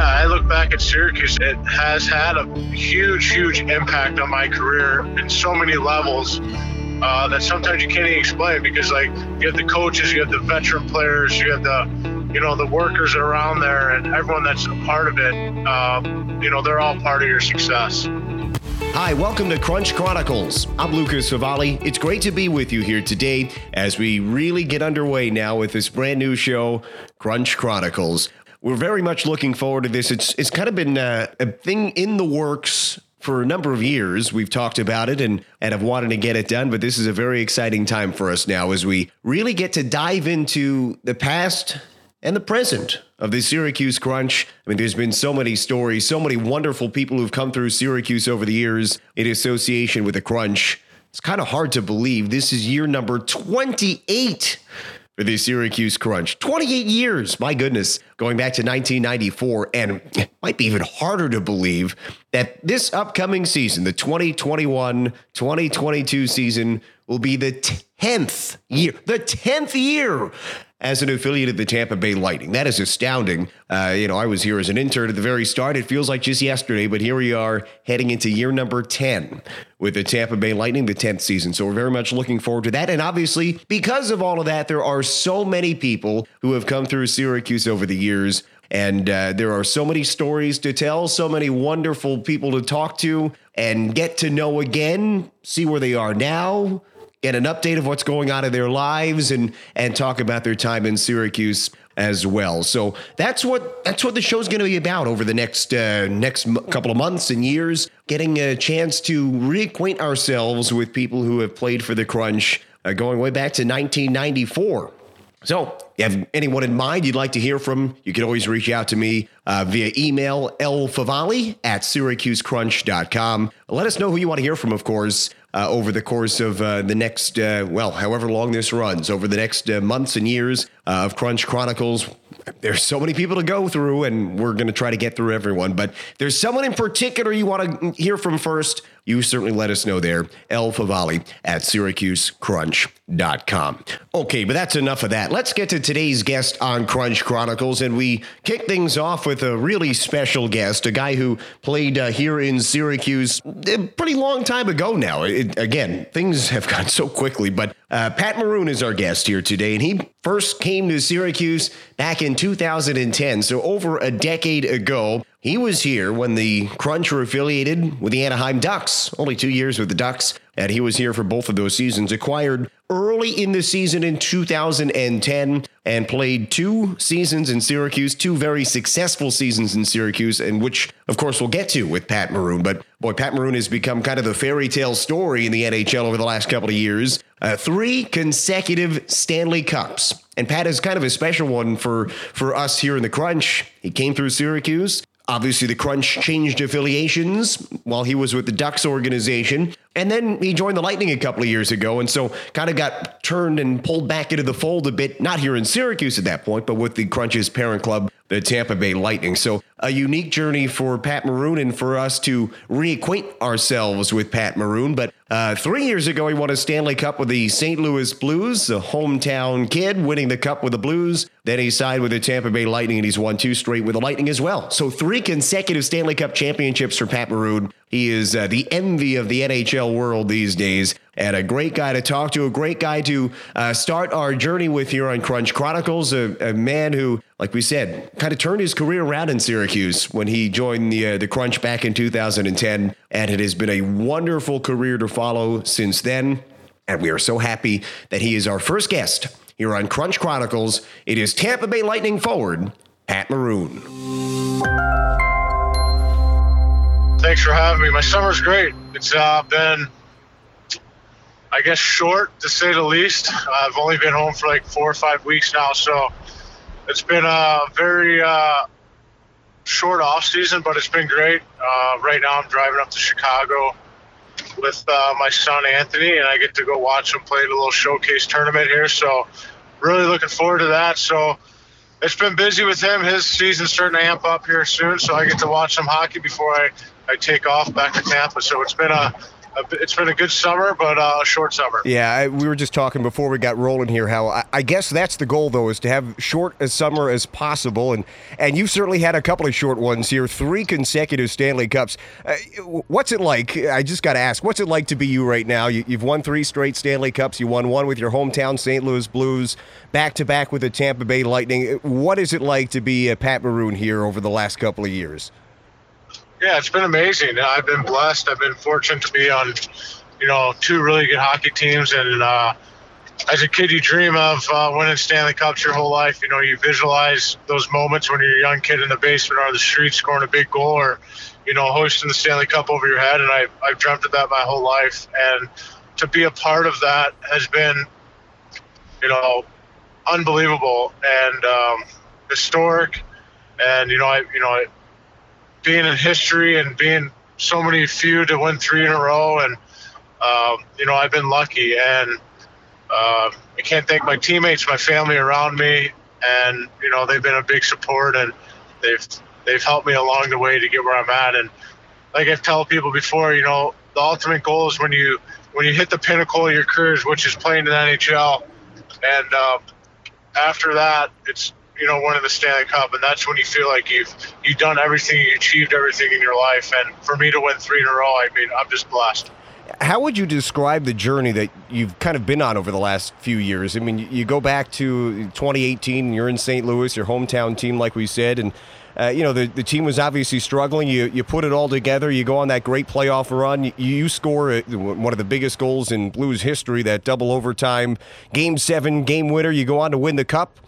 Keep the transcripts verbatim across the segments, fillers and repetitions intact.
Yeah, I look back at Syracuse. It has had a huge, huge impact on my career in so many levels uh, that sometimes you can't even explain, because, like, you have the coaches, you have the veteran players, you have the, you know, the workers around there, and everyone that's a part of it. Uh, you know, they're all part of your success. Hi, welcome to Crunch Chronicles. I'm Lucas Favalli. It's great to be with you here today as we really get underway now with this brand new show, Crunch Chronicles. We're very much looking forward to this. It's it's kind of been a, a thing in the works for a number of years. We've talked about it and, and have wanted to get it done, but this is a very exciting time for us now as we really get to dive into the past and the present of the Syracuse Crunch. I mean, there's been so many stories, so many wonderful people who've come through Syracuse over the years in association with the Crunch. It's kind of hard to believe this is year number twenty-eight for the Syracuse Crunch. twenty-eight years, my goodness, going back to nineteen ninety-four. And it might be even harder to believe that this upcoming season, the twenty twenty-one twenty twenty-two season, will be the tenth year, the tenth year as an affiliate of the Tampa Bay Lightning. That is astounding. Uh, you know, I was here as an intern at the very start. It feels like just yesterday, but here we are heading into year number ten with the Tampa Bay Lightning, the tenth season. So we're very much looking forward to that. And obviously, because of all of that, there are so many people who have come through Syracuse over the years. And uh, there are so many stories to tell, so many wonderful people to talk to and get to know again, see where they are now, get an update of what's going on in their lives, and and talk about their time in Syracuse as well. So that's what that's what the show's going to be about over the next uh, next m- couple of months and years, getting a chance to reacquaint ourselves with people who have played for the Crunch uh, going way back to nineteen ninety-four. So if you have anyone in mind you'd like to hear from, you can always reach out to me uh, via email, lfavalli at syracuse crunch dot com. Let us know who you want to hear from, of course, uh, over the course of uh, the next, uh, well, however long this runs, over the next uh, months and years uh, of Crunch Chronicles. There's so many people to go through, and we're going to try to get through everyone. But if there's someone in particular you want to hear from first, you certainly let us know there, lfavalli at syracuse crunch dot com. Okay, but that's enough of that. Let's get to today's guest on Crunch Chronicles, and we kick things off with a really special guest, a guy who played uh, here in Syracuse a pretty long time ago now. It, again, things have gone so quickly, but uh, Pat Maroon is our guest here today, and he first came to Syracuse back in two thousand ten, so over a decade ago. He was here when the Crunch were affiliated with the Anaheim Ducks, only two years with the Ducks, and he was here for both of those seasons, acquired early in the season in two thousand ten and played two seasons in Syracuse, two very successful seasons in Syracuse, and which, of course, we'll get to with Pat Maroon. But boy, Pat Maroon has become kind of the fairy tale story in the N H L over the last couple of years. Uh, three consecutive Stanley Cups. And Pat is kind of a special one for, for us here in the Crunch. He came through Syracuse. Obviously, the Crunch changed affiliations while he was with the Ducks organization. And then he joined the Lightning a couple of years ago. And so kind of got turned and pulled back into the fold a bit, not here in Syracuse at that point, but with the Crunch's parent club, the Tampa Bay Lightning. So a unique journey for Pat Maroon and for us to reacquaint ourselves with Pat Maroon. But uh, three years ago, he won a Stanley Cup with the Saint Louis Blues, the hometown kid winning the cup with the Blues. Then he signed with the Tampa Bay Lightning, and he's won two straight with the Lightning as well. So three consecutive Stanley Cup championships for Pat Maroon. He is uh, the envy of the N H L world these days, and a great guy to talk to, a great guy to uh, start our journey with here on Crunch Chronicles, a, a man who, like we said, kind of turned his career around in Syracuse when he joined the, uh, the Crunch back in two thousand ten, and it has been a wonderful career to follow since then, and we are so happy that he is our first guest here on Crunch Chronicles. It is Tampa Bay Lightning forward, Pat Maroon. Thanks for having me. My summer's great. It's uh, been, I guess, short to say the least. I've only been home for like four or five weeks now, so it's been a very uh, short off season, but it's been great. Uh, right now, I'm driving up to Chicago with uh, my son Anthony, and I get to go watch him play in a little showcase tournament here. So, really looking forward to that. So. It's been busy with him. His season's starting to amp up here soon, so I get to watch some hockey before I, I take off back to Tampa. So it's been a It's been a good summer, but a uh, short summer. Yeah, I, we were just talking before we got rolling here how I, I guess that's the goal, though, is to have short a summer as possible. And, and you've certainly had a couple of short ones here, three consecutive Stanley Cups. Uh, what's it like? I just got to ask, what's it like to be you right now? You, you've won three straight Stanley Cups. You won one with your hometown Saint Louis Blues, back-to-back with the Tampa Bay Lightning. What is it like to be a Pat Maroon here over the last couple of years? Yeah, it's been amazing. I've been blessed. I've been fortunate to be on, you know, two really good hockey teams. And uh, as a kid, you dream of uh, winning Stanley Cups your whole life. You know, you visualize those moments when you're a young kid in the basement or on the street scoring a big goal or, you know, hoisting the Stanley Cup over your head. And I, I've dreamt of that my whole life. And to be a part of that has been, you know, unbelievable and um, historic. And, you know, I, you know, I, being in history and being so many few to win three in a row. And, uh, you know, I've been lucky, and uh, I can't thank my teammates, my family around me. And, you know, they've been a big support, and they've, they've helped me along the way to get where I'm at. And like I've told people before, you know, the ultimate goal is when you, when you hit the pinnacle of your careers, which is playing in the N H L. And uh, after that, it's, you know, winning the Stanley Cup, and that's when you feel like you've you've done everything, you achieved everything in your life. And for me to win three in a row, I mean, I'm just blessed. How would you describe the journey that you've kind of been on over the last few years? I mean, you go back to twenty eighteen, you're in Saint Louis, your hometown team, like we said, and uh, you know, the, the team was obviously struggling. You you put it all together. You go on that great playoff run. You, you score a, one of the biggest goals in Blues history, that double overtime, Game seven, game winner. You go on to win the Cup.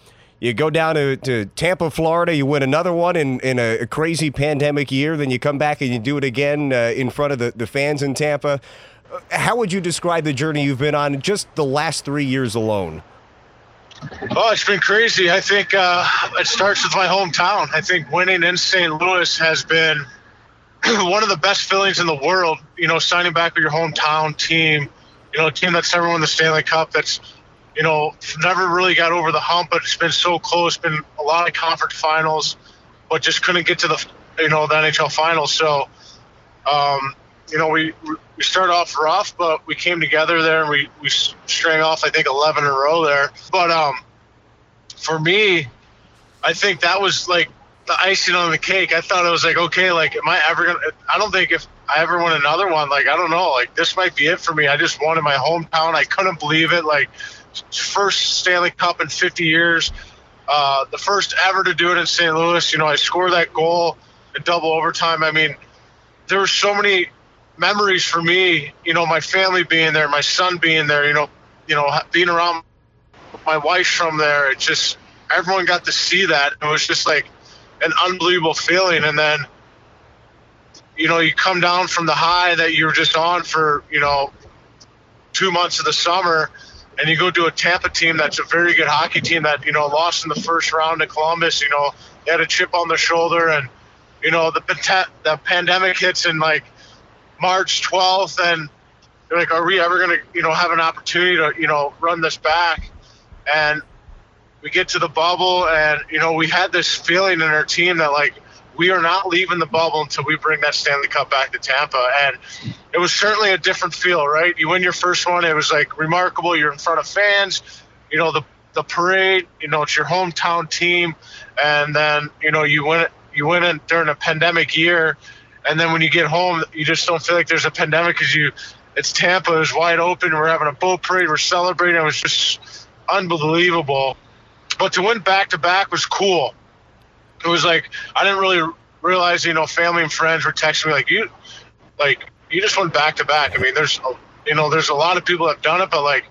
You go down to, to Tampa, Florida, you win another one in, in a, a crazy pandemic year, then you come back and you do it again uh, in front of the, the fans in Tampa. How would you describe the journey you've been on just the last three years alone? Oh, it's been crazy. I think uh, it starts with my hometown. I think winning in Saint Louis has been one of the best feelings in the world, you know, signing back with your hometown team, you know, a team that's never won the Stanley Cup, that's, you know, never really got over the hump, but it's been so close. Been a lot of conference finals, but just couldn't get to the, you know, the N H L finals. So, um, you know, we we started off rough, but we came together there, and we we strung off, I think, eleven in a row there. But um, for me, I think that was like the icing on the cake. I thought it was like, okay, like, am I ever gonna? I don't think if I ever win another one, like, I don't know, like, this might be it for me. I just wanted my hometown. I couldn't believe it, like. First Stanley Cup in fifty years, uh, the first ever to do it in Saint Louis. You know, I scored that goal in double overtime. I mean, there were so many memories for me, you know, my family being there, my son being there, you know, you know, being around my wife from there. It just, everyone got to see that. It was just like an unbelievable feeling. And then, you know, you come down from the high that you were just on for, you know, two months of the summer, and you go to a Tampa team that's a very good hockey team that, you know, lost in the first round to Columbus. You know, they had a chip on their shoulder, and, you know, the the pandemic hits in, like, March twelfth, and they're like, are we ever going to, you know, have an opportunity to, you know, run this back? And we get to the bubble, and, you know, we had this feeling in our team that, like, we are not leaving the bubble until we bring that Stanley Cup back to Tampa. And it was certainly a different feel, right? You win your first one. It was, like, remarkable. You're in front of fans, you know, the the parade, you know, it's your hometown team. And then, you know, you win it, you win it during a pandemic year. And then when you get home, you just don't feel like there's a pandemic because you, it's Tampa, it's wide open. We're having a boat parade. We're celebrating. It was just unbelievable. But to win back-to-back was cool. It was like, I didn't really realize, you know, family and friends were texting me like, you, like, you just went back to back. I mean, there's, a, you know, there's a lot of people that have done it, but like,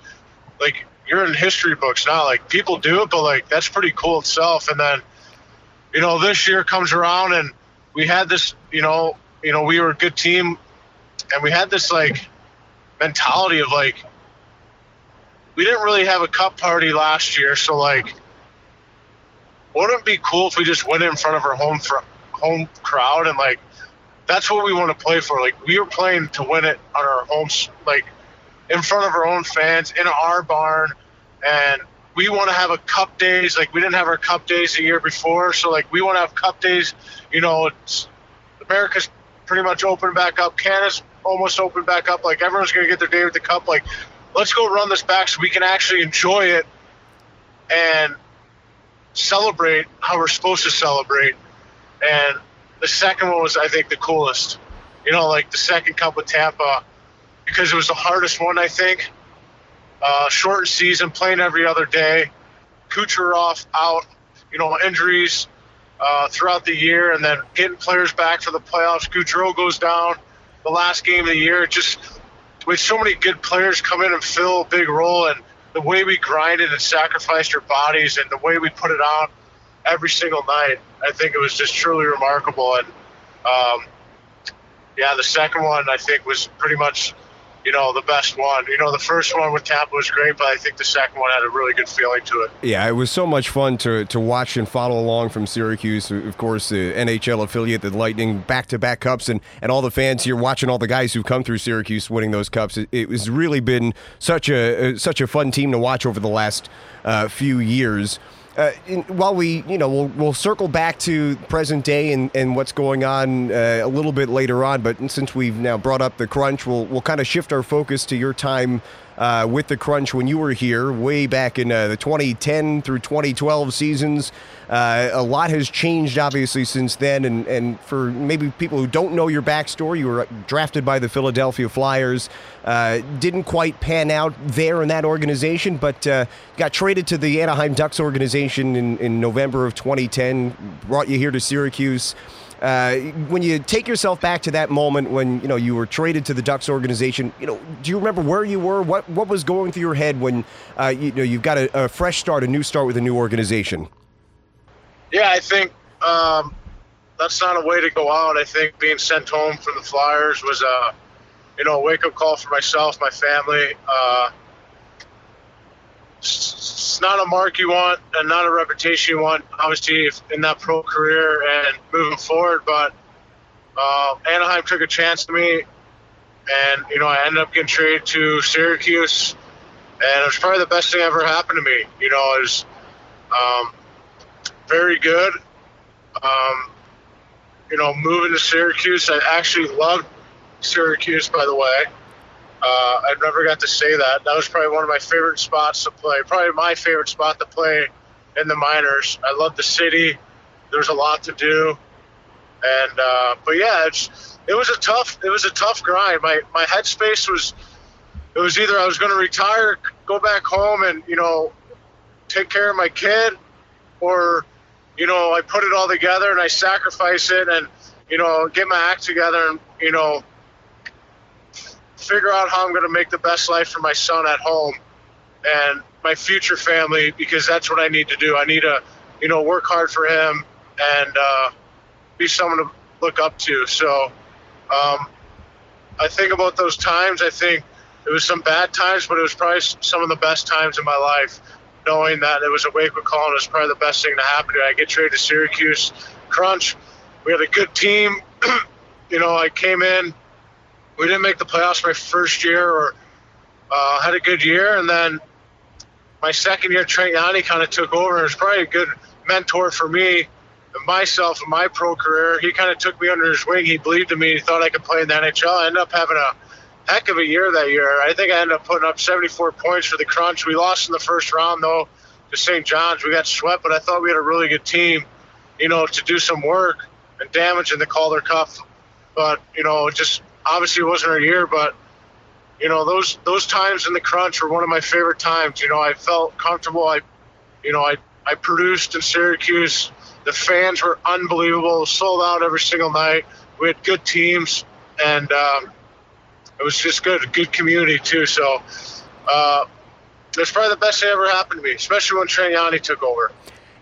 like you're in history books now, like people do it, but like, that's pretty cool itself. And then, you know, this year comes around and we had this, you know, you know, we were a good team and we had this like mentality of like, we didn't really have a cup party last year. So like, wouldn't it be cool if we just went in front of our home fr- home crowd? And like, that's what we want to play for. Like, we were playing to win it on our home, like in front of our own fans in our barn. And we want to have a cup days. Like, we didn't have our cup days the year before. So like, we want to have cup days, you know, it's America's pretty much open back up. Canada's almost open back up. Like, everyone's going to get their day with the cup. Like, let's go run this back so we can actually enjoy it and celebrate how we're supposed to celebrate. And the second one was, I think, the coolest. You know, like the second cup with Tampa, because it was the hardest one, I think. Uh, shortened season, playing every other day. Kucherov out, you know, injuries uh, throughout the year, and then getting players back for the playoffs. Goudreau goes down the last game of the year. Just with so many good players come in and fill a big role, and the way we grinded and sacrificed our bodies and the way we put it on every single night, I think it was just truly remarkable. And, um, yeah, the second one, I think, was pretty much, you know, the best one. You know, the first one with Tampa was great, but I think the second one had a really good feeling to it. Yeah, it was so much fun to to watch and follow along from Syracuse. Of course, the N H L affiliate, the Lightning, back-to-back cups, and, and all the fans here watching all the guys who've come through Syracuse winning those cups. It, it has really been such a, such a fun team to watch over the last uh, few years. Uh, while we, you know, we'll, we'll circle back to present day and, and what's going on uh, a little bit later on, but since we've now brought up the Crunch, we'll we'll kind of shift our focus to your time uh, with the Crunch when you were here way back in uh, the twenty ten through twenty twelve seasons. Uh, a lot has changed, obviously, since then, and, and for maybe people who don't know your backstory, you were drafted by the Philadelphia Flyers, uh, didn't quite pan out there in that organization, but uh, got traded to the Anaheim Ducks organization in, in November of twenty ten, brought you here to Syracuse. Uh, when you take yourself back to that moment when, you know, you were traded to the Ducks organization, you know, do you remember where you were? What what was going through your head when, uh, you know, you've got a, a fresh start, a new start with a new organization? Yeah, I think um, that's not a way to go out. I think being sent home from the Flyers was a, you know, a wake-up call for myself, my family. Uh, it's not a mark you want and not a reputation you want, obviously, in that pro career and moving forward. But uh, Anaheim took a chance to me, and, you know, I ended up getting traded to Syracuse, and it was probably the best thing ever happened to me. You know, it was um, very good. Um, you know, moving to Syracuse, I actually loved Syracuse, by the way. Uh, I never got to say that. That was probably one of my favorite spots to play, probably my favorite spot to play in the minors. I love the city. There's a lot to do. And, uh, but yeah, it's, it was a tough, it was a tough grind. My, my headspace was, it was either I was going to retire, go back home and, you know, take care of my kid, or, you know, I put it all together and I sacrifice it and, you know, get my act together and, you know, figure out how I'm going to make the best life for my son at home and my future family, because that's what I need to do. I need to, you know, work hard for him and uh, be someone to look up to. So um, I think about those times. I think it was some bad times, but it was probably some of the best times in my life, knowing that it was a wake-up call and it was probably the best thing to happen to me. I get traded to Syracuse Crunch. We had a good team. You know, I came in. We didn't make the playoffs my first year, or uh, had a good year. And then my second year, Trent Yawney kind of took over. It was probably a good mentor for me and myself in my pro career. He kind of took me under his wing. He believed in me. He thought I could play in the N H L. I ended up having a heck of a year that year. I think I ended up putting up seventy-four points for the Crunch. We lost in the first round, though, to Saint John's. We got swept, but I thought we had a really good team, you know, to do some work and damage in the Calder Cup. But, you know, just – obviously it wasn't our year, but, you know, those those times in the Crunch were one of my favorite times. You know, I felt comfortable. I, you know, I, I produced in Syracuse. The fans were unbelievable, sold out every single night. We had good teams, and um, it was just good, a good community too. So uh, it was probably the best thing ever happened to me, especially when Trent Yawney took over.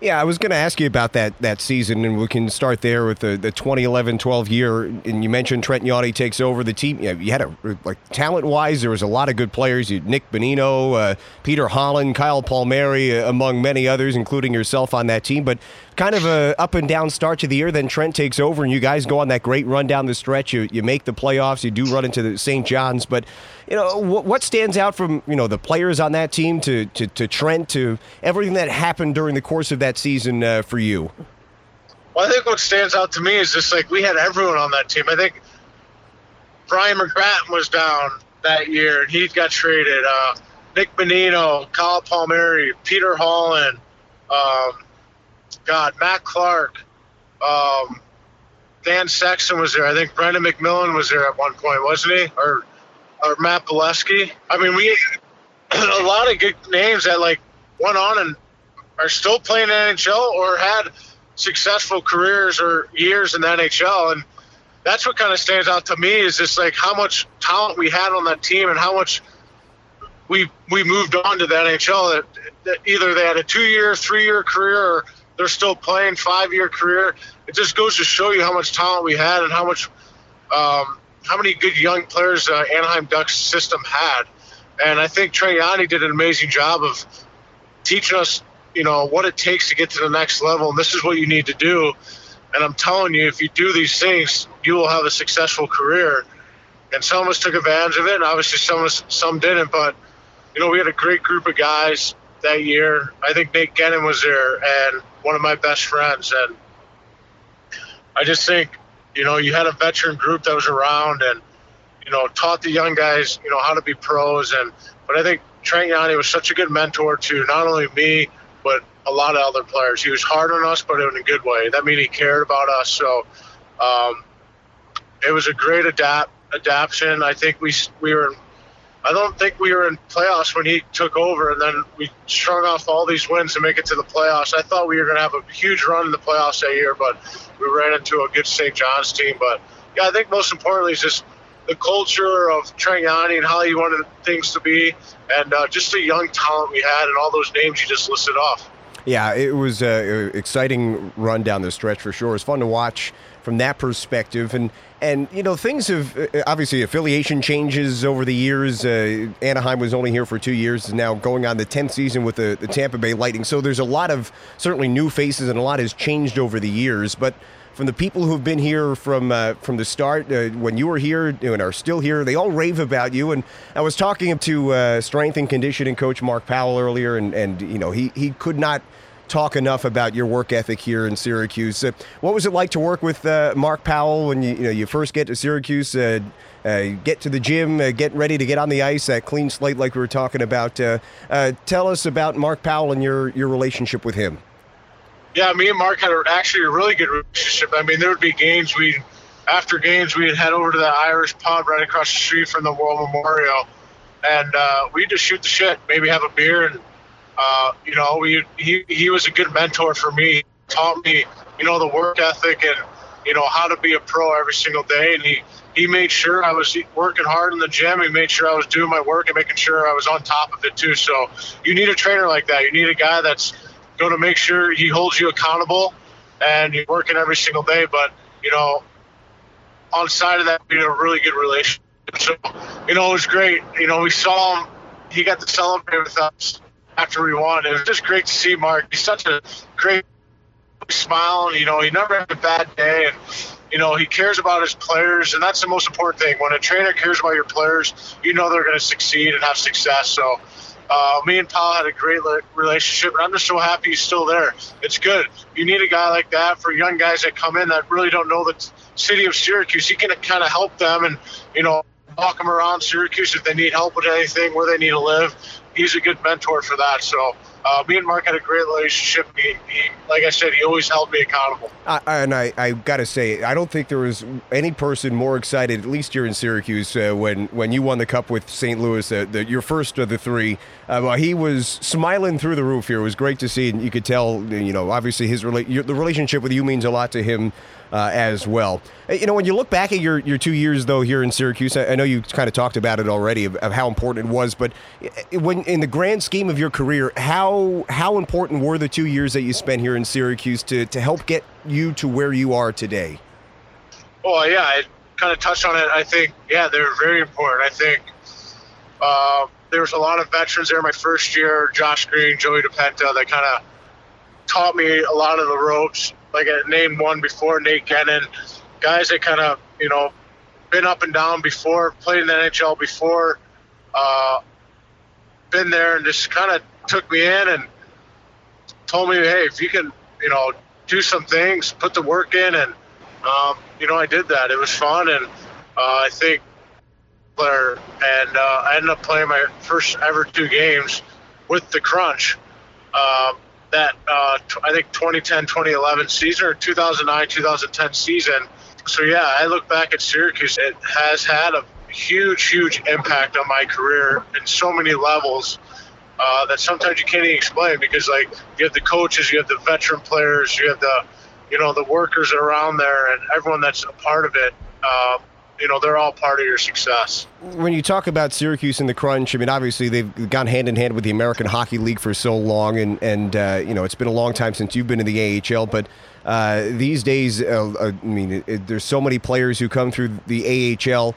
Yeah, I was going to ask you about that that season, and we can start there with the the twenty eleven twelve year. And you mentioned Trent Yawney takes over the team. You know, you had a like talent wise, there was a lot of good players. You Nick Bonino, uh, Peter Holland, Kyle Palmieri, uh, among many others, including yourself on that team. But kind of a up and down start to the year. Then Trent takes over, and you guys go on that great run down the stretch. You you make the playoffs. You do run into the Saint John's, but you know what, what stands out from you know the players on that team to to to Trent to everything that happened during the course of that season uh, for you? Well, I think what stands out to me is just like we had everyone on that team. I think Brian McGrath was down that year, and he got traded. Uh, Nick Bonino, Kyle Palmieri, Peter Holland, um, God, Matt Clark, um, Dan Sexton was there. I think Brendan McMillan was there at one point, wasn't he? Or or Matt Bolesky. I mean, we a lot of good names that like went on and are still playing in the N H L or had successful careers or years in the N H L. And that's what kind of stands out to me is just like how much talent we had on that team and how much we we moved on to the N H L. That, that either they had a two-year, three-year career or they're still playing, five-year career. It just goes to show you how much talent we had and how much, um, how many good young players uh, Anaheim Ducks system had. And I think Trent Yawney did an amazing job of teaching us, you know, what it takes to get to the next level. And this is what you need to do. And I'm telling you, if you do these things, you will have a successful career. And some of us took advantage of it, and obviously some of us, some didn't. But you know, we had a great group of guys that year. I think Nate Gannon was there, and one of my best friends, and I just think, you know, you had a veteran group that was around and, you know, taught the young guys, you know, how to be pros. And but I think Trent Yawney was such a good mentor to not only me but a lot of other players. He was hard on us, but in a good way. That means he cared about us. So um, it was a great adapt adaption. I think we we were. I don't think we were in playoffs when he took over, and then we strung off all these wins to make it to the playoffs. I thought we were going to have a huge run in the playoffs that year, but we ran into a good Saint John's team. But, yeah, I think most importantly is just the culture of Trent Yawney and how he wanted things to be, and uh, just the young talent we had and all those names you just listed off. Yeah, it was an exciting run down the stretch for sure. It was fun to watch from that perspective. And, and you know, things have, obviously, affiliation changes over the years. Uh, Anaheim was only here for two years, now going on the tenth season with the, the Tampa Bay Lightning. So there's a lot of, certainly, new faces, and a lot has changed over the years. But from the people who've been here from uh, from the start, uh, when you were here and are still here, they all rave about you. And I was talking to uh, strength and conditioning coach Mark Powell earlier, and, and you know, he, he could not talk enough about your work ethic here in Syracuse. Uh, what was it like to work with uh, Mark Powell when you, you know you first get to Syracuse, uh, uh, get to the gym, uh, get ready to get on the ice, that clean slate like we were talking about? Uh, uh, tell us about Mark Powell and your, your relationship with him. Yeah, me and Mark had actually a really good relationship. I mean, there would be games we, after games, we'd head over to the Irish pub right across the street from the World Memorial, and uh, we'd just shoot the shit, maybe have a beer, and uh, you know, we he he was a good mentor for me. He taught me, you know, the work ethic and you know how to be a pro every single day, and he he made sure I was working hard in the gym. He made sure I was doing my work and making sure I was on top of it too. So you need a trainer like that. You need a guy that's going to make sure he holds you accountable and you're working every single day. But, you know, on the side of that, we had a really good relationship. So, you know, it was great. You know, we saw him. He got to celebrate with us after we won. It was just great to see Mark. He's such a great smile. And, you know, he never had a bad day. And, you know, he cares about his players. And that's the most important thing. When a trainer cares about your players, you know they're going to succeed and have success. So, Uh, me and Powell had a great relationship, and I'm just so happy he's still there. It's good. You need a guy like that for young guys that come in that really don't know the t- city of Syracuse. He can kind of help them and, you know, walk them around Syracuse if they need help with anything, where they need to live. He's a good mentor for that. So uh, me and Mark had a great relationship. He, he, like I said, he always held me accountable. Uh, and I, I got to say, I don't think there was any person more excited, at least here in Syracuse, uh, when, when you won the Cup with Saint Louis, uh, the, your first of the three. Uh, well, he was smiling through the roof here. It was great to see. And you could tell, you know, obviously his rela- your, the relationship with you means a lot to him uh, as well. You know, when you look back at your, your two years, though, here in Syracuse, I, I know you kind of talked about it already, of, of how important it was. But when in the grand scheme of your career, how How, how important were the two years that you spent here in Syracuse to, to help get you to where you are today? Well, yeah, I kind of touched on it. I think, yeah, they were very important. I think uh, there was a lot of veterans there my first year, Josh Green, Joey DePenta, that kind of taught me a lot of the ropes. Like I named one before, Nate Gannon, guys that kind of, you know, been up and down before, played in the N H L before, uh, been there and just kind of took me in and told me, hey, if you can, you know, do some things, put the work in. And, um, you know, I did that. It was fun. And uh, I think player, and uh, I ended up playing my first ever two games with the Crunch. Uh, that uh, t- I think twenty ten twenty eleven season, or two thousand nine two thousand ten season. So yeah, I look back at Syracuse. It has had a huge, huge impact on my career in so many levels uh, that sometimes you can't even explain, because like you have the coaches, you have the veteran players, you have the, you know, the workers around there, and everyone that's a part of it. Uh, you know, they're all part of your success. When you talk about Syracuse and the Crunch, I mean, obviously they've gone hand in hand with the American Hockey League for so long, and, and uh, you know, it's been a long time since you've been in the A H L, but uh, these days, uh, I mean, it, there's so many players who come through the A H L.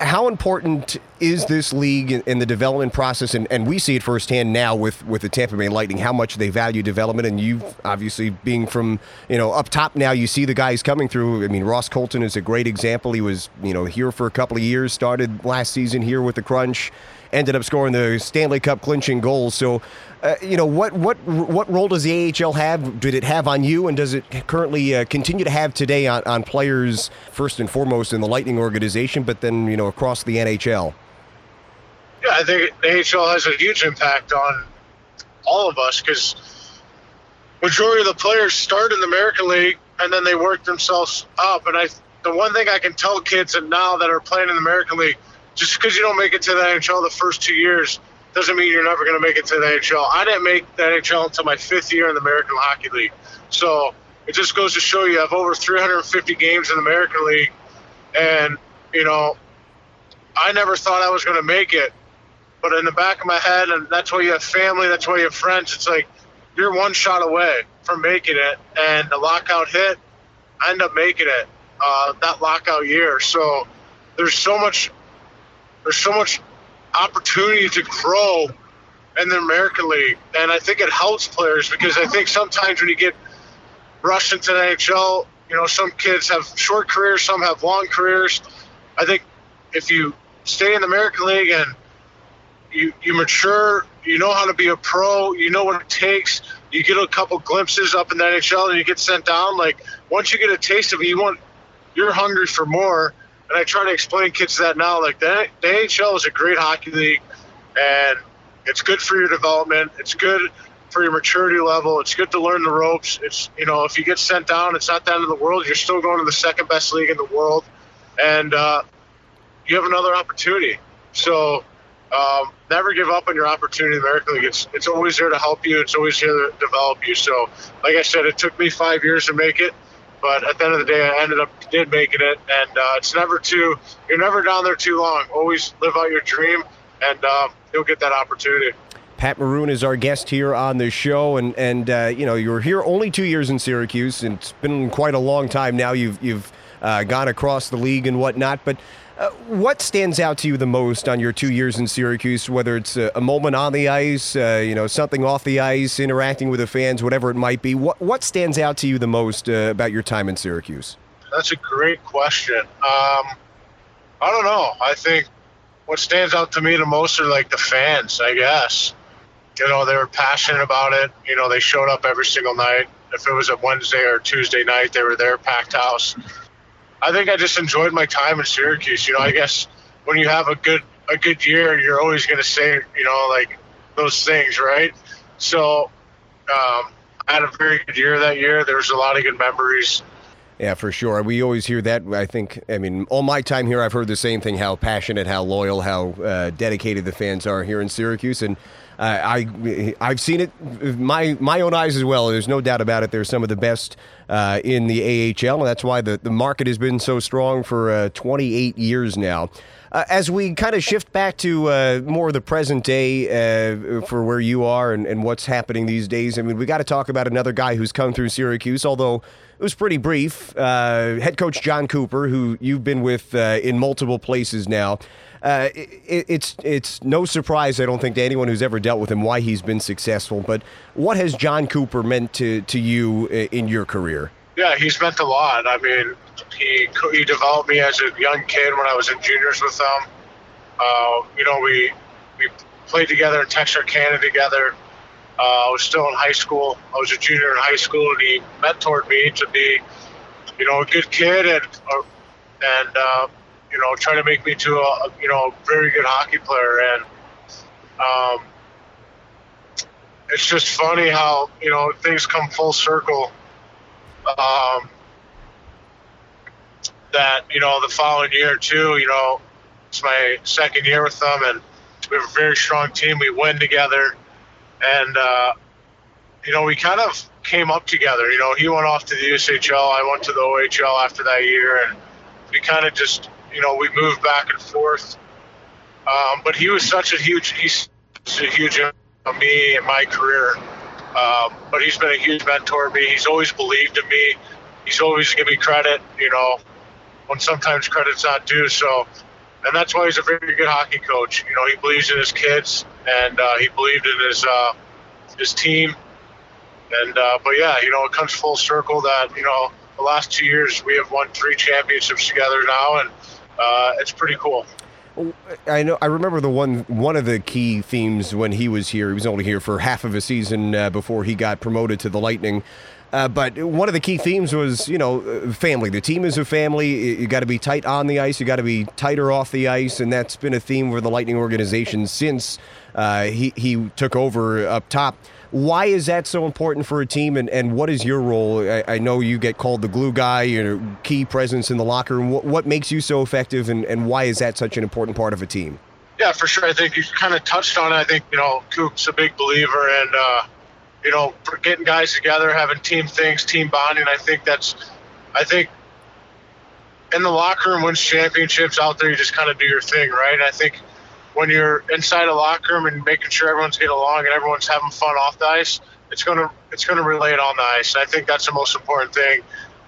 How important is this league in the development process? And, and we see it firsthand now with, with the Tampa Bay Lightning, how much they value development. And you obviously being from, you know, up top now, you see the guys coming through. I mean, Ross Colton is a great example. He was, you know, here for a couple of years, started last season here with the Crunch, ended up scoring the Stanley Cup clinching goals. So, uh, you know, what, what, what role does the A H L have? Did it have on you? And does it currently uh, continue to have today on, on players, first and foremost in the Lightning organization, but then, you know, across the N H L? Yeah, I think the A H L has a huge impact on all of us, because majority of the players start in the American League and then they work themselves up. And I, the one thing I can tell kids and now that are playing in the American League, just because you don't make it to the N H L the first two years doesn't mean you're never going to make it to the N H L. I didn't make the N H L until my fifth year in the American Hockey League. So it just goes to show you, I've over three hundred fifty games in the American League, and, you know, I never thought I was going to make it. But in the back of my head, and that's why you have family, that's why you have friends, it's like you're one shot away from making it. And the lockout hit, I end up making it uh, that lockout year. So there's so much there's so much opportunity to grow in the American League. And I think it helps players, because I think sometimes when you get rushed into the N H L, you know, some kids have short careers, some have long careers. I think if you stay in the American League and you you mature, you know how to be a pro, you know what it takes, you get a couple glimpses up in the N H L and you get sent down. Like, once you get a taste of it, you want, you're hungry for more. And I try to explain kids that now, like the, the N H L is a great hockey league, and it's good for your development. It's good for your maturity level. It's good to learn the ropes. It's, you know, if you get sent down, it's not the end of the world. You're still going to the second best league in the world, and uh, you have another opportunity. So um, never give up on your opportunity in the American League. It's, it's always there to help you. It's always here to develop you. So like I said, it took me five years to make it. But at the end of the day, I ended up did making it, and uh, it's never too. You're never down there too long. Always live out your dream, and uh, you'll get that opportunity. Pat Maroon is our guest here on the show, and and uh, you know, you were here only two years in Syracuse, and it's been quite a long time now. You've you've uh, gone across the league and whatnot, but. Uh, what stands out to you the most on your two years in Syracuse, whether it's a, a moment on the ice, uh, you know, something off the ice, interacting with the fans, whatever it might be? What what stands out to you the most uh, about your time in Syracuse? That's a great question. Um, I don't know. I think what stands out to me the most are, like, the fans, I guess. You know, they were passionate about it. You know, they showed up every single night. If it was a Wednesday or Tuesday night, they were there, packed house. I think I just enjoyed my time in Syracuse. You know, I guess when you have a good a good year, you're always going to say, you know, like those things, right? So um, I had a very good year that year. There was a lot of good memories. Yeah, for sure. We always hear that. I think, I mean, all my time here, I've heard the same thing, how passionate, how loyal, how uh, dedicated the fans are here in Syracuse. And uh, I, I've seen it with my, my own eyes as well. There's no doubt about it. They're some of the best uh, in the A H L. And that's why the, the market has been so strong for uh, twenty-eight years now. Uh, as we kind of shift back to uh, more of the present day uh, for where you are and, and what's happening these days, I mean, we got to talk about another guy who's come through Syracuse, although it was pretty brief. Uh, head coach John Cooper, who you've been with uh, in multiple places now. Uh, it, it's it's no surprise, I don't think, to anyone who's ever dealt with him why he's been successful. But what has John Cooper meant to, to you in your career? Yeah, he's meant a lot. I mean, he he developed me as a young kid when I was in juniors with them. Uh, you know, we we played together in Texarkana together. Uh, I was still in high school. I was a junior in high school, and he mentored me to be, you know, a good kid and and uh, you know, try to make me to a, you know, a very good hockey player. And um, it's just funny how, you know, things come full circle. Um, that, you know, the following year too, you know, it's my second year with them, and we have a very strong team. We win together, and uh, you know, we kind of came up together. You know, he went off to the U S H L, I went to the O H L after that year, and we kind of just, you know, we moved back and forth. Um, but he was such a huge, he's a huge impact on me and my career. Um, but he's been a huge mentor to me. He's always believed in me. He's always given me credit, you know, when sometimes credit's not due. So, and that's why he's a very good hockey coach. You know, he believes in his kids, and uh, he believed in his uh, his team. And uh, but yeah, you know, it comes full circle that, you know, the last two years we have won three championships together now, and uh, it's pretty cool. I know. I remember the one one of the key themes when he was here. He was only here for half of a season uh, before he got promoted to the Lightning. Uh, but one of the key themes was, you know, family. The team is a family. You got to be tight on the ice. You got to be tighter off the ice. And that's been a theme for the Lightning organization since uh, he he took over up top. Why is that so important for a team, and, and what is your role? I, I know you get called the glue guy, your key presence in the locker room. What, what makes you so effective, and, and why is that such an important part of a team? Yeah, for sure. I think you kind of touched on it. I think, you know, Coop's a big believer in, uh, you know, getting guys together, having team things, team bonding. I think that's, I think in the locker room, wins championships. Out there, you just kind of do your thing, right? And I think when you're inside a locker room and making sure everyone's getting along and everyone's having fun off the ice, it's gonna it's gonna relate on the ice. I think that's the most important thing.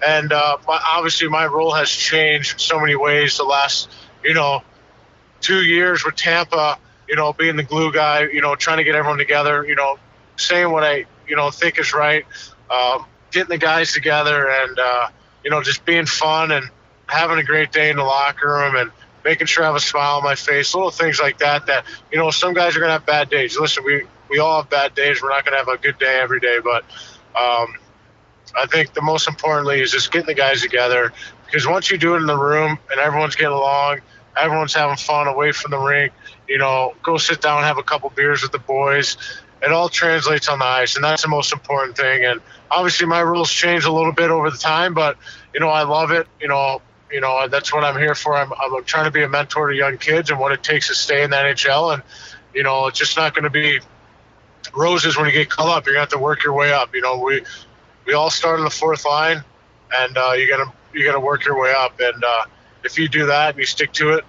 And uh, my, obviously, my role has changed in so many ways the last, you know, two years with Tampa. You know, being the glue guy. You know, trying to get everyone together. You know, saying what I you know think is right. Um, getting the guys together, and uh, you know, just being fun and having a great day in the locker room, and making sure I have a smile on my face, little things like that, that, you know, some guys are going to have bad days. Listen, we, we all have bad days. We're not going to have a good day every day. But um, I think the most importantly is just getting the guys together, because once you do it in the room and everyone's getting along, everyone's having fun away from the rink, you know, go sit down, have a couple beers with the boys. It all translates on the ice, and that's the most important thing. And obviously my rules change a little bit over the time, but, you know, I love it. You know, You know, that's what I'm here for. I'm, I'm trying to be a mentor to young kids and what it takes to stay in the N H L. And, you know, it's just not going to be roses when you get called up. You're going to have to work your way up. You know, we we all start on the fourth line, and uh, you got to you got to work your way up. And uh, if you do that and you stick to it,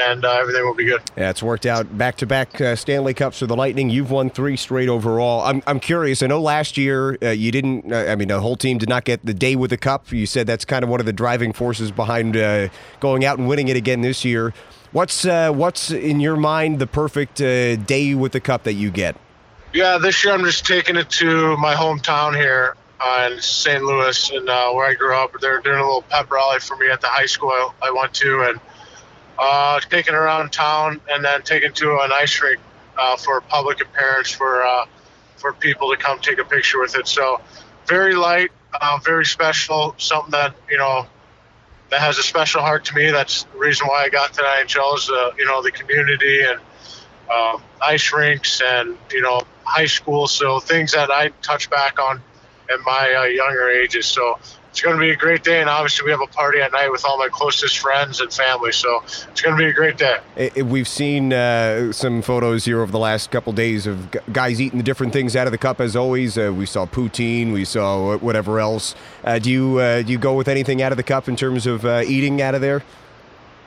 and uh, everything will be good. Yeah, it's worked out. Back-to-back uh, Stanley Cups for the Lightning. You've won three straight overall. I'm I'm curious. I know last year uh, you didn't, uh, I mean, the whole team did not get the day with the cup. You said that's kind of one of the driving forces behind uh, going out and winning it again this year. What's, uh, what's in your mind, the perfect uh, day with the cup that you get? Yeah, this year I'm just taking it to my hometown here uh, in Saint Louis, and uh, where I grew up. They're doing a little pep rally for me at the high school I, I went to, and Uh, taken around town, and then taken to an ice rink uh, for public appearance for uh, for people to come take a picture with it. So very light, uh, very special, something that, you know, that has a special heart to me. That's the reason why I got to the N H L is, uh, you know, the community and uh, ice rinks and, you know, high school. So things that I touch back on in my uh, younger ages. So it's going to be a great day, and obviously we have a party at night with all my closest friends and family, so it's going to be a great day. It, it, we've seen uh, some photos here over the last couple days of g- guys eating the different things out of the cup, as always. Uh, we saw poutine, we saw whatever else. Uh, do you uh, do you go with anything out of the cup in terms of uh, eating out of there?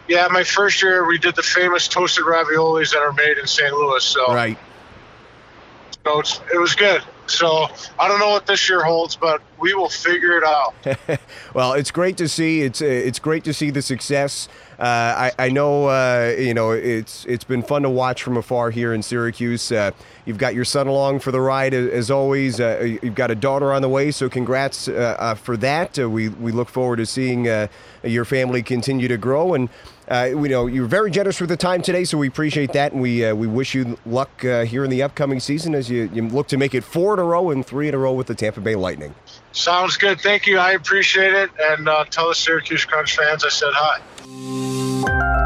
Yeah, my first year we did the famous toasted raviolis that are made in Saint Louis. So right. So it's, it was good. So I don't know what this year holds, but we will figure it out. Well, it's great to see. It's it's great to see the success. Uh, I I know uh, you know it's it's been fun to watch from afar here in Syracuse. Uh, you've got your son along for the ride as always. Uh, you've got a daughter on the way, so congrats uh, uh, for that. Uh, we we look forward to seeing uh, your family continue to grow, and uh, we know you're very generous with the time today, so we appreciate that, and we uh, we wish you luck uh, here in the upcoming season as you, you look to make it four in a row and three in a row with the Tampa Bay Lightning. Sounds good. Thank you. I appreciate it. And uh, tell the Syracuse Crunch fans I said hi.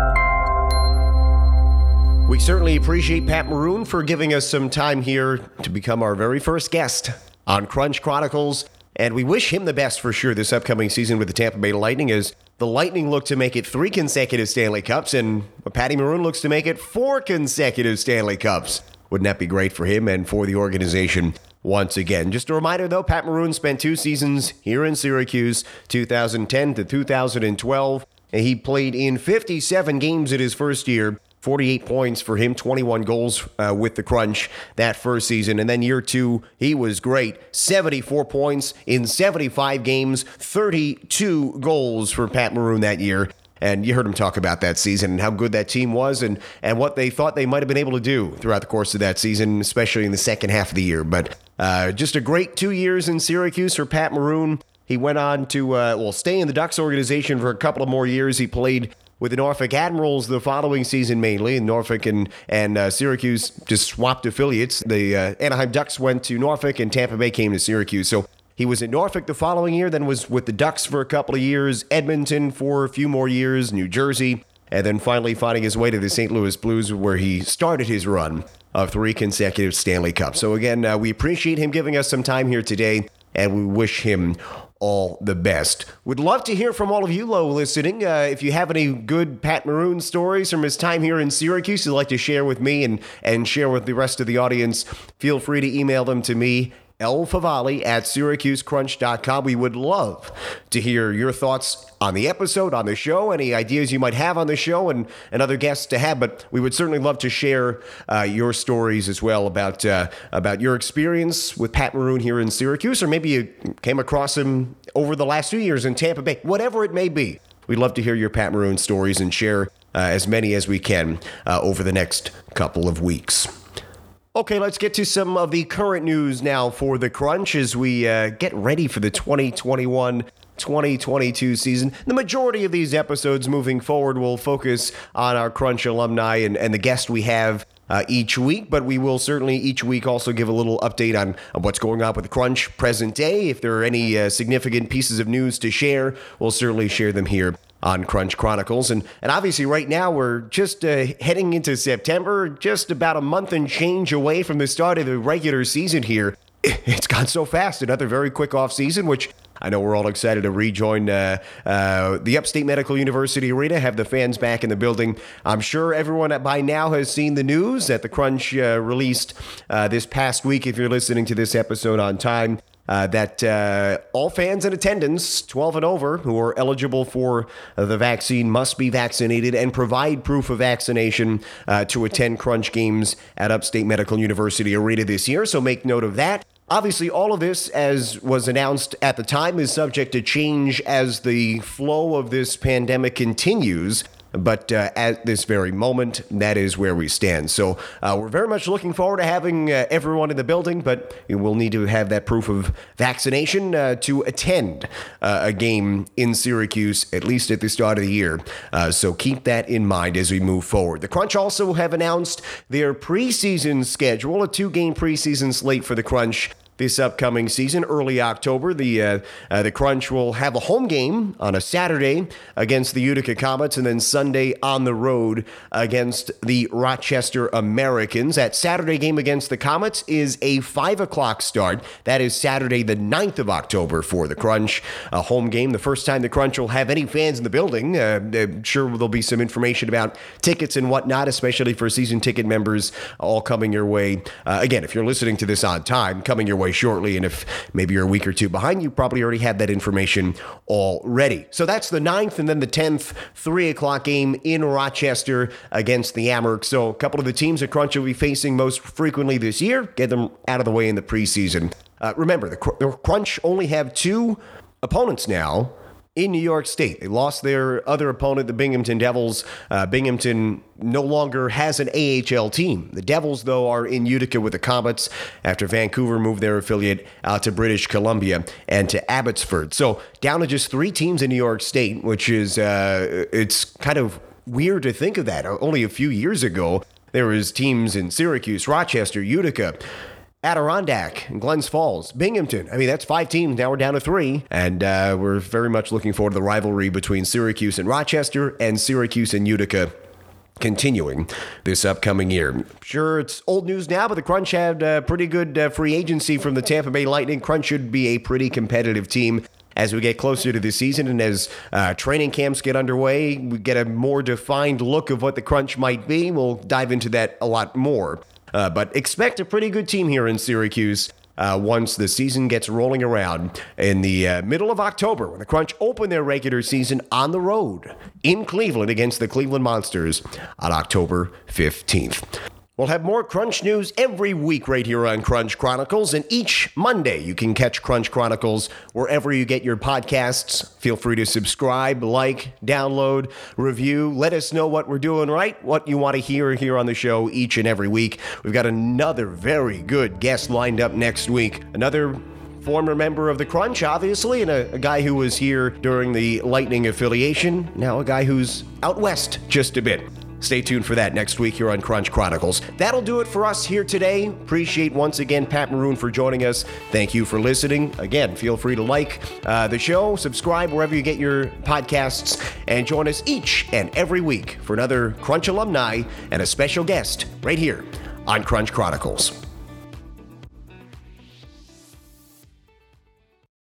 We certainly appreciate Pat Maroon for giving us some time here to become our very first guest on Crunch Chronicles. And we wish him the best for sure this upcoming season with the Tampa Bay Lightning, as the Lightning look to make it three consecutive Stanley Cups and Patty Maroon looks to make it four consecutive Stanley Cups. Wouldn't that be great for him and for the organization once again? Just a reminder, though, Pat Maroon spent two seasons here in Syracuse, two thousand ten to two thousand twelve. And he played in fifty-seven games in his first year, forty-eight points for him, twenty-one goals uh, with the Crunch that first season. And then year two, he was great. seventy-four points in seventy-five games, thirty-two goals for Pat Maroon that year. And you heard him talk about that season and how good that team was and, and what they thought they might have been able to do throughout the course of that season, especially in the second half of the year. But uh, just a great two years in Syracuse for Pat Maroon. He went on to uh, well stay in the Ducks organization for a couple of more years. He played with the Norfolk Admirals the following season mainly, and Norfolk and, and uh, Syracuse just swapped affiliates. The uh, Anaheim Ducks went to Norfolk, and Tampa Bay came to Syracuse. So he was in Norfolk the following year, then was with the Ducks for a couple of years, Edmonton for a few more years, New Jersey, and then finally finding his way to the Saint Louis Blues, where he started his run of three consecutive Stanley Cups. So again, uh, we appreciate him giving us some time here today, and we wish him all the best. Would love to hear from all of you, Lo, listening. Uh, if you have any good Pat Maroon stories from his time here in Syracuse you'd like to share with me and, and share with the rest of the audience, feel free to email them to me, lfavalli at syracuse crunch dot com. We would love to hear your thoughts on the episode, on the show, any ideas you might have on the show and, and other guests to have, but we would certainly love to share uh, your stories as well about uh, about your experience with Pat Maroon here in Syracuse, or maybe you came across him over the last few years in Tampa Bay, whatever it may be. We'd love to hear your Pat Maroon stories and share uh, as many as we can uh, over the next couple of weeks. Okay, let's get to some of the current news now for the Crunch as we uh, get ready for the twenty twenty-one twenty twenty-two season. The majority of these episodes moving forward will focus on our Crunch alumni and, and the guest we have uh, each week, but we will certainly each week also give a little update on, on what's going on with the Crunch present day. If there are any uh, significant pieces of news to share, we'll certainly share them here on Crunch Chronicles. And and obviously right now we're just uh, heading into September, just about a month and change away from the start of the regular season here. It's gone so fast. Another very quick off season, which I know we're all excited to rejoin uh, uh, the Upstate Medical University Arena, have the fans back in the building. I'm sure everyone by now has seen the news that the Crunch uh, released uh, this past week, if you're listening to this episode on time. Uh, that uh, all fans in attendance, twelve and over, who are eligible for uh, the vaccine must be vaccinated and provide proof of vaccination uh, to attend Crunch games at Upstate Medical University Arena this year. So make note of that. Obviously, all of this, as was announced at the time, is subject to change as the flow of this pandemic continues. But uh, at this very moment, that is where we stand. So uh, we're very much looking forward to having uh, everyone in the building, but we'll need to have that proof of vaccination uh, to attend uh, a game in Syracuse, at least at the start of the year. Uh, so keep that in mind as we move forward. The Crunch also have announced their preseason schedule, a two-game preseason slate for the Crunch this upcoming season, early October. The uh, uh, the Crunch will have a home game on a Saturday against the Utica Comets and then Sunday on the road against the Rochester Americans. That Saturday game against the Comets is a five o'clock start. That is Saturday the ninth of October for the Crunch. A home game, the first time the Crunch will have any fans in the building. Uh, I'm sure there'll be some information about tickets and whatnot, especially for season ticket members, all coming your way. Uh, again, if you're listening to this on time, coming your way shortly, and if maybe you're a week or two behind, you probably already had that information already. So that's the ninth, and then the tenth, three o'clock game in Rochester against the Amherst. So a couple of the teams that Crunch will be facing most frequently this year, get them out of the way in the preseason. Uh, remember, the, Cr- the Crunch only have two opponents now in New York State. They lost their other opponent, the Binghamton Devils. Uh, Binghamton no longer has an A H L team. The Devils, though, are in Utica with the Comets after Vancouver moved their affiliate out to British Columbia and to Abbotsford. So down to just three teams in New York State, which is, uh, it's kind of weird to think of that. Only a few years ago, there was teams in Syracuse, Rochester, Utica, Adirondack, and Glens Falls, Binghamton. I mean, that's five teams. Now we're down to three. And uh, we're very much looking forward to the rivalry between Syracuse and Rochester and Syracuse and Utica continuing this upcoming year. Sure, it's old news now, but the Crunch had a pretty good uh, free agency from the Tampa Bay Lightning. Crunch should be a pretty competitive team as we get closer to the season, and as uh, training camps get underway, we get a more defined look of what the Crunch might be. We'll dive into that a lot more. Uh, but expect a pretty good team here in Syracuse uh, once the season gets rolling around in the uh, middle of October, when the Crunch open their regular season on the road in Cleveland against the Cleveland Monsters on October fifteenth. We'll have more Crunch news every week right here on Crunch Chronicles, and each Monday you can catch Crunch Chronicles wherever you get your podcasts. Feel free to subscribe, like, download, review. Let us know what we're doing right, what you want to hear here on the show each and every week. We've got another very good guest lined up next week. Another former member of the Crunch, obviously, and a, a guy who was here during the Lightning affiliation. Now a guy who's out west just a bit. Stay tuned for that next week here on Crunch Chronicles. That'll do it for us here today. Appreciate once again Pat Maroon for joining us. Thank you for listening. Again, feel free to like uh, the show, subscribe wherever you get your podcasts, and join us each and every week for another Crunch alumni and a special guest right here on Crunch Chronicles.